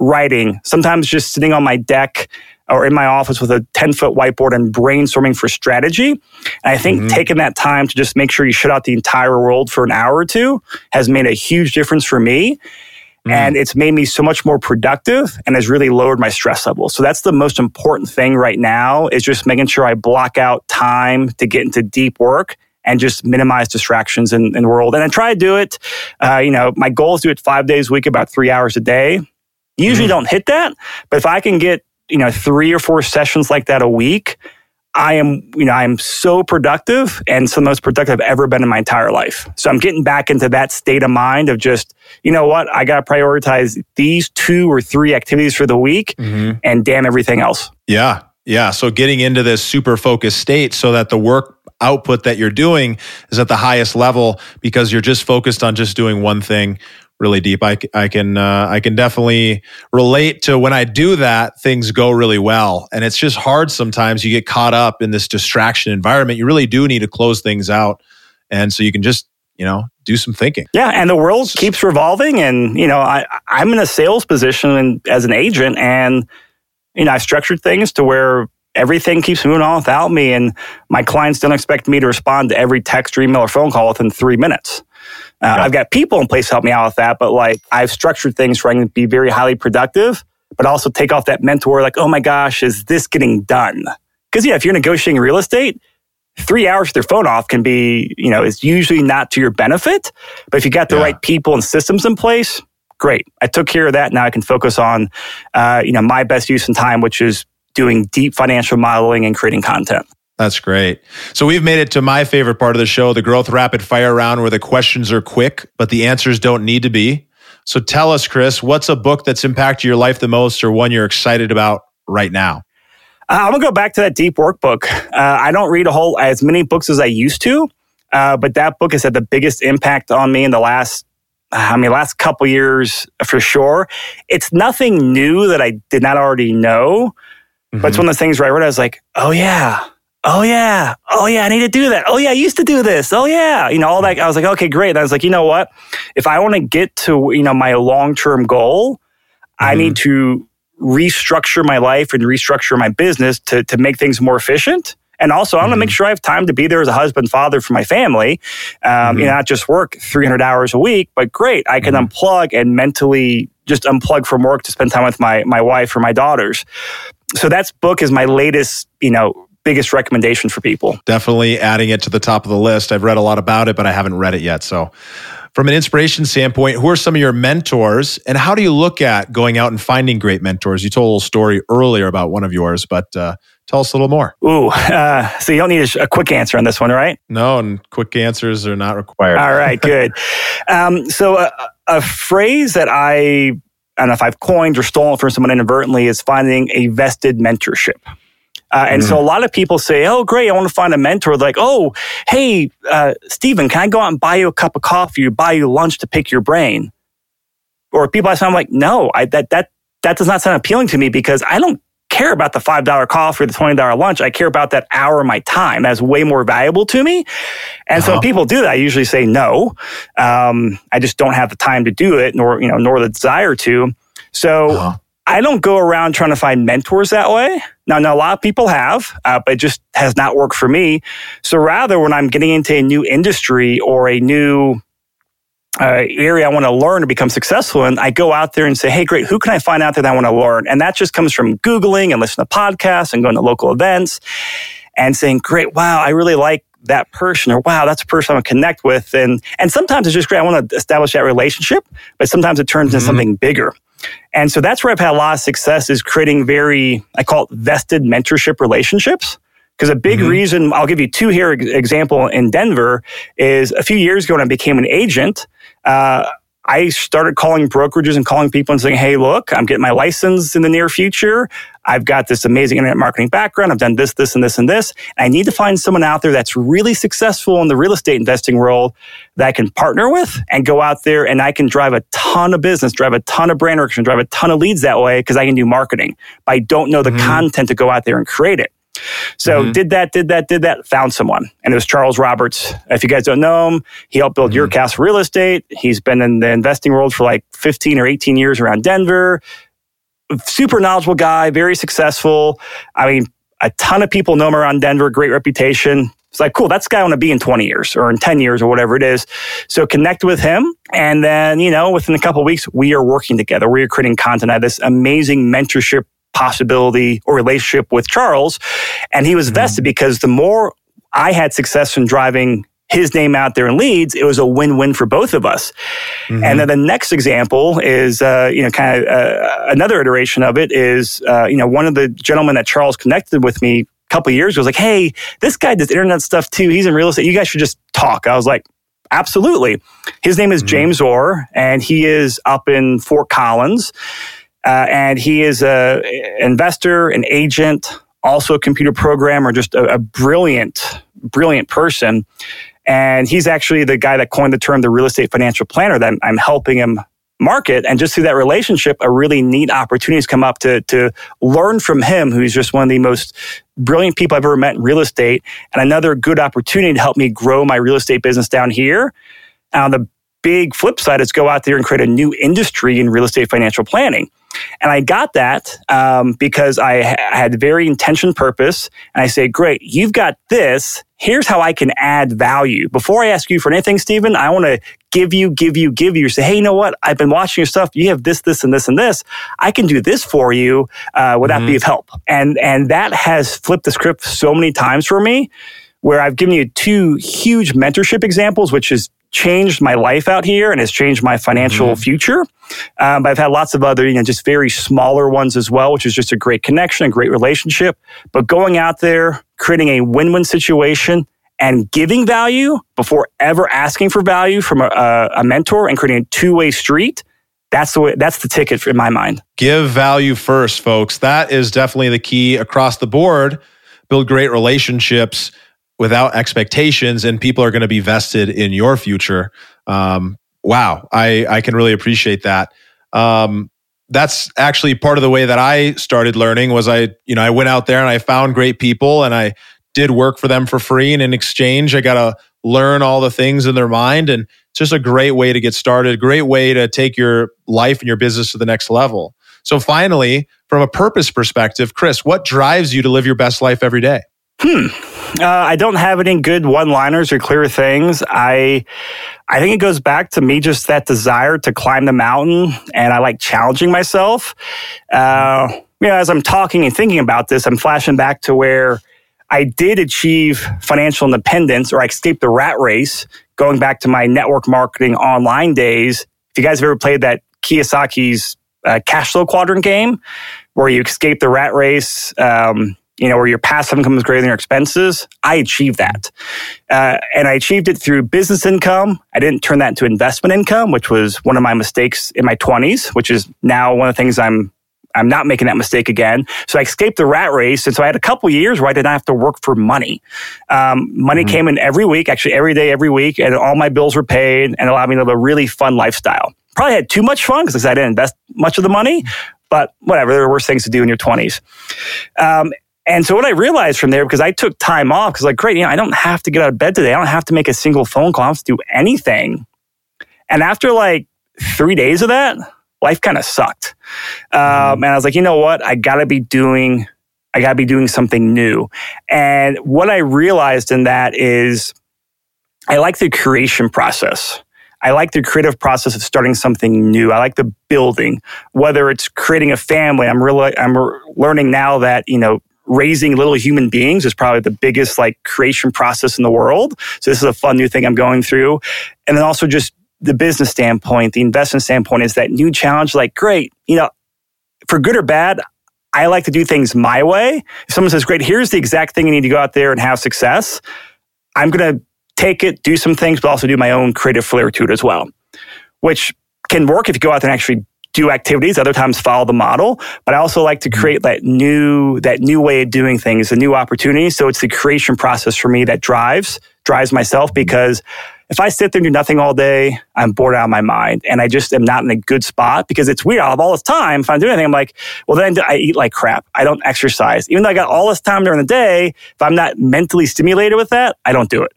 writing, sometimes just sitting on my deck or in my office with a 10-foot whiteboard and brainstorming for strategy. And I think taking that time to just make sure you shut out the entire world for an hour or two has made a huge difference for me. And it's made me so much more productive and has really lowered my stress level. So that's the most important thing right now, is just making sure I block out time to get into deep work and just minimize distractions in the world. And I try to do it, you know, my goal is to do it 5 days a week, about 3 hours a day. Usually don't hit that, but if I can get, you know, 3 or 4 sessions like that a week, I am, you know, I'm so productive, and some of the most productive I've ever been in my entire life. So I'm getting back into that state of mind of just, you know what, I got to prioritize these 2 or 3 activities for the week and damn everything else. Yeah. Yeah. So getting into this super focused state so that the work output that you're doing is at the highest level, because you're just focused on just doing one thing really deep. I can definitely relate to when I do that, things go really well. And it's just hard sometimes. You get caught up in this distraction environment. You really do need to close things out. And so you can just, you know, do some thinking. Yeah, and the world keeps revolving. And, you know, I'm in a sales position as an agent, and you know, I structured things to where everything keeps moving on without me, and my clients don't expect me to respond to every text or email or phone call within 3 minutes. Yeah. I've got people in place to help me out with that, but like I've structured things where I can be very highly productive, but also take off that mentor, like, oh my gosh, is this getting done? Because yeah, if you're negotiating real estate, 3 hours with your phone off can be, you know, it's usually not to your benefit, but if you got the right people and systems in place, great. I took care of that. Now I can focus on, you know, my best use in time, which is doing deep financial modeling and creating content. That's great. So we've made it to my favorite part of the show, the growth rapid fire round, where the questions are quick, but the answers don't need to be. So tell us, Chris, what's a book that's impacted your life the most, or one you're excited about right now? I'm going to go back to that Deep Work book. I don't read as many books as I used to, but that book has had the biggest impact on me in the last couple years for sure. It's nothing new that I did not already know, but it's one of those things where I read, I was like, oh yeah, I need to do that. Oh yeah, I used to do this. Oh yeah, you know, all that. I was like, okay, great. And I was like, you know what? If I want to get to, you know, my long-term goal, I need to restructure my life and restructure my business to make things more efficient. And also, I want to make sure I have time to be there as a husband, father for my family. You know, not just work 300 hours a week, but great, I can unplug and mentally just unplug from work to spend time with my wife or my daughters. So that book is my latest, you know, biggest recommendation for people. Definitely adding it to the top of the list. I've read a lot about it, but I haven't read it yet. So from an inspiration standpoint, who are some of your mentors, and how do you look at going out and finding great mentors? You told a little story earlier about one of yours, but tell us a little more. Ooh, so you don't need a quick answer on this one, right? No, and quick answers are not required. All right, good. So a phrase that I don't know if I've coined or stolen from someone inadvertently is finding a vested mentorship. So a lot of people say, oh, great, I want to find a mentor. They're like, oh, hey, Steven, can I go out and buy you a cup of coffee or buy you lunch to pick your brain? Or people ask me, I'm like, no, that does not sound appealing to me, because I don't care about the $5 coffee or the $20 lunch. I care about that hour of my time. That's way more valuable to me. And so when people do that, I usually say no. I just don't have the time to do it, nor the desire to. So I don't go around trying to find mentors that way. Now, a lot of people have, but it just has not worked for me. So rather, when I'm getting into a new industry or a new area I want to learn to become successful in, I go out there and say, hey, great, who can I find out that I want to learn? And that just comes from Googling and listening to podcasts and going to local events and saying, great, wow, I really like that person, or wow, that's a person I want to connect with. And sometimes it's just great. I want to establish that relationship, but sometimes it turns into something bigger. And so that's where I've had a lot of success, is creating I call it vested mentorship relationships. Because a big reason, I'll give you two here, example in Denver, is a few years ago when I became an agent, I started calling brokerages and calling people and saying, hey, look, I'm getting my license in the near future. I've got this amazing internet marketing background. I've done this, this, and this, and this. I need to find someone out there that's really successful in the real estate investing world that I can partner with and go out there and I can drive a ton of business, drive a ton of brand recognition, drive a ton of leads that way because I can do marketing. But I don't know the content to go out there and create it. So did that, found someone. And it was Charles Roberts. If you guys don't know him, he helped build Your Castle Real Estate. He's been in the investing world for like 15 or 18 years around Denver. Super knowledgeable guy, very successful. I mean, a ton of people know him around Denver, great reputation. It's like, cool, that's the guy I want to be in 20 years or in 10 years or whatever it is. So connect with him. And then, within a couple of weeks, we are working together. We are creating content. I had this amazing mentorship possibility or relationship with Charles. And he was vested because the more I had success in driving his name out there in leads, it was a win-win for both of us. And then the next example is, another iteration of it is, one of the gentlemen that Charles connected with me a couple of years ago was like, hey, this guy does internet stuff too. He's in real estate. You guys should just talk. I was like, absolutely. His name is James Orr, and he is up in Fort Collins. And he is an investor, an agent, also a computer programmer, just a brilliant, brilliant person. And he's actually the guy that coined the term the real estate financial planner that I'm helping him market. And just through that relationship, a really neat opportunity has come up to learn from him, who's just one of the most brilliant people I've ever met in real estate, and another good opportunity to help me grow my real estate business down here. The big flip side is go out there and create a new industry in real estate financial planning. And I got that because I had very intention purpose. And I say, great, you've got this. Here's how I can add value. Before I ask you for anything, Steven, I want to give you. Say, hey, you know what? I've been watching your stuff. You have this, this, and this, and this. I can do this for you. Would that be of help? And that has flipped the script so many times for me, where I've given you two huge mentorship examples, which has changed my life out here and has changed my financial future. But I've had lots of other, just very smaller ones as well, which is just a great connection, a great relationship. But going out there, creating a win-win situation and giving value before ever asking for value from a mentor and creating a two-way street, that's the way. That's the ticket in my mind. Give value first, folks. That is definitely the key across the board. Build great relationships without expectations, and people are going to be vested in your future. Wow, I can really appreciate that. That's actually part of the way that I started learning was I went out there and I found great people and I did work for them for free, and in exchange I got to learn all the things in their mind, and it's just a great way to get started, great way to take your life and your business to the next level. So finally, from a purpose perspective, Chris, what drives you to live your best life every day? I don't have any good one-liners or clear things. I think it goes back to me just that desire to climb the mountain, and I like challenging myself. As I'm talking and thinking about this, I'm flashing back to where I did achieve financial independence, or I escaped the rat race, going back to my network marketing online days. If you guys have ever played that Kiyosaki's cash flow quadrant game, where you escape the rat race, where your passive income is greater than your expenses, I achieved that. And I achieved it through business income. I didn't turn that into investment income, which was one of my mistakes in my 20s, which is now one of the things I'm not making that mistake again. So I escaped the rat race. And so I had a couple years where I did not have to work for money. Money came in every week, actually every day, every week, and all my bills were paid and allowed me to live a really fun lifestyle. Probably had too much fun because I didn't invest much of the money, But whatever, there are worse things to do in your 20s. And so what I realized from there, because I took time off, because like, great, I don't have to get out of bed today. I don't have to make a single phone call. I don't have to do anything. And after like 3 days of that, life kind of sucked. And I was like, you know what? I gotta be doing something new. And what I realized in that is I like the creation process. I like the creative process of starting something new. I like the building, whether it's creating a family. I'm learning now that, raising little human beings is probably the biggest creation process in the world. So this is a fun new thing I'm going through. And then also just the business standpoint, the investment standpoint is that new challenge, great, for good or bad, I like to do things my way. If someone says, great, here's the exact thing you need to go out there and have success, I'm going to take it, do some things, but also do my own creative flair to it as well, which can work if you go out there and actually do activities. Other times follow the model, but I also like to create that new way of doing things, the new opportunity. So it's the creation process for me that drives myself, because if I sit there and do nothing all day, I'm bored out of my mind and I just am not in a good spot, because it's weird. I'll have all this time. If I'm doing anything, I'm like, well, then I eat like crap. I don't exercise. Even though I got all this time during the day, if I'm not mentally stimulated with that, I don't do it.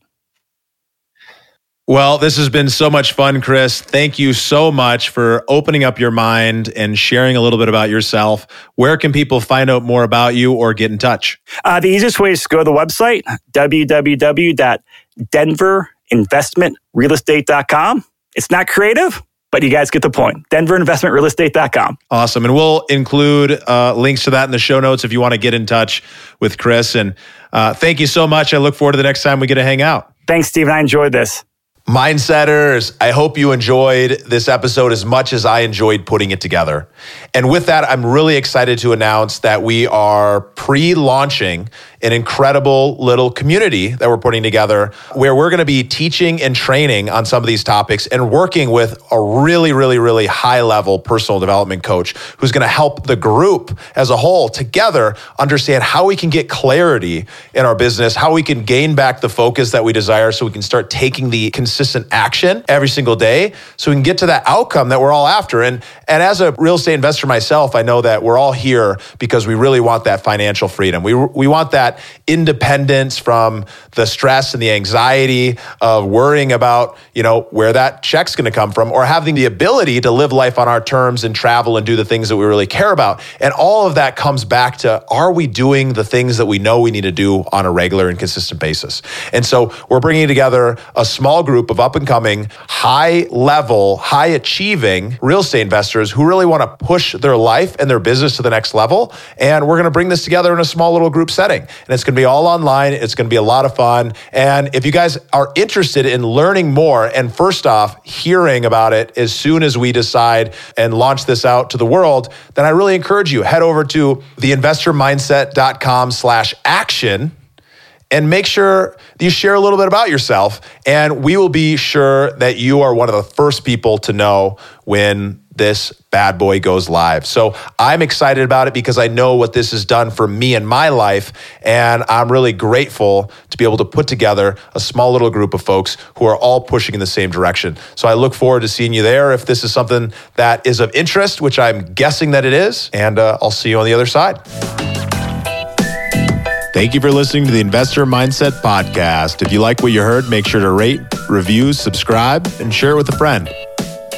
Well, this has been so much fun, Chris. Thank you so much for opening up your mind and sharing a little bit about yourself. Where can people find out more about you or get in touch? The easiest way is to go to the website, www.denverinvestmentrealestate.com. It's not creative, but you guys get the point. denverinvestmentrealestate.com. Awesome. And we'll include links to that in the show notes if you want to get in touch with Chris. And thank you so much. I look forward to the next time we get to hang out. Thanks, Steven. I enjoyed this. Mindsetters, I hope you enjoyed this episode as much as I enjoyed putting it together. And with that, I'm really excited to announce that we are pre-launching an incredible little community that we're putting together where we're going to be teaching and training on some of these topics and working with a really, really, really high-level personal development coach who's going to help the group as a whole together understand how we can get clarity in our business, how we can gain back the focus that we desire so we can start taking the consistent action every single day so we can get to that outcome that we're all after. And as a real estate investor myself, I know that we're all here because we really want that financial freedom. We want that independence from the stress and the anxiety of worrying about, where that check's going to come from, or having the ability to live life on our terms and travel and do the things that we really care about. And all of that comes back to, are we doing the things that we know we need to do on a regular and consistent basis? And so we're bringing together a small group of up-and-coming, high-level, high-achieving real estate investors who really want to push their life and their business to the next level. And we're going to bring this together in a small little group setting. And it's going to be all online. It's going to be a lot of fun. And if you guys are interested in learning more, and first off, hearing about it as soon as we decide and launch this out to the world, then I really encourage you, head over to theinvestormindset.com/action and make sure you share a little bit about yourself. And we will be sure that you are one of the first people to know when this bad boy goes live. So I'm excited about it because I know what this has done for me in my life. And I'm really grateful to be able to put together a small little group of folks who are all pushing in the same direction. So I look forward to seeing you there if this is something that is of interest, which I'm guessing that it is. And I'll see you on the other side. Thank you for listening to the Investor Mindset Podcast. If you like what you heard, make sure to rate, review, subscribe, and share it with a friend.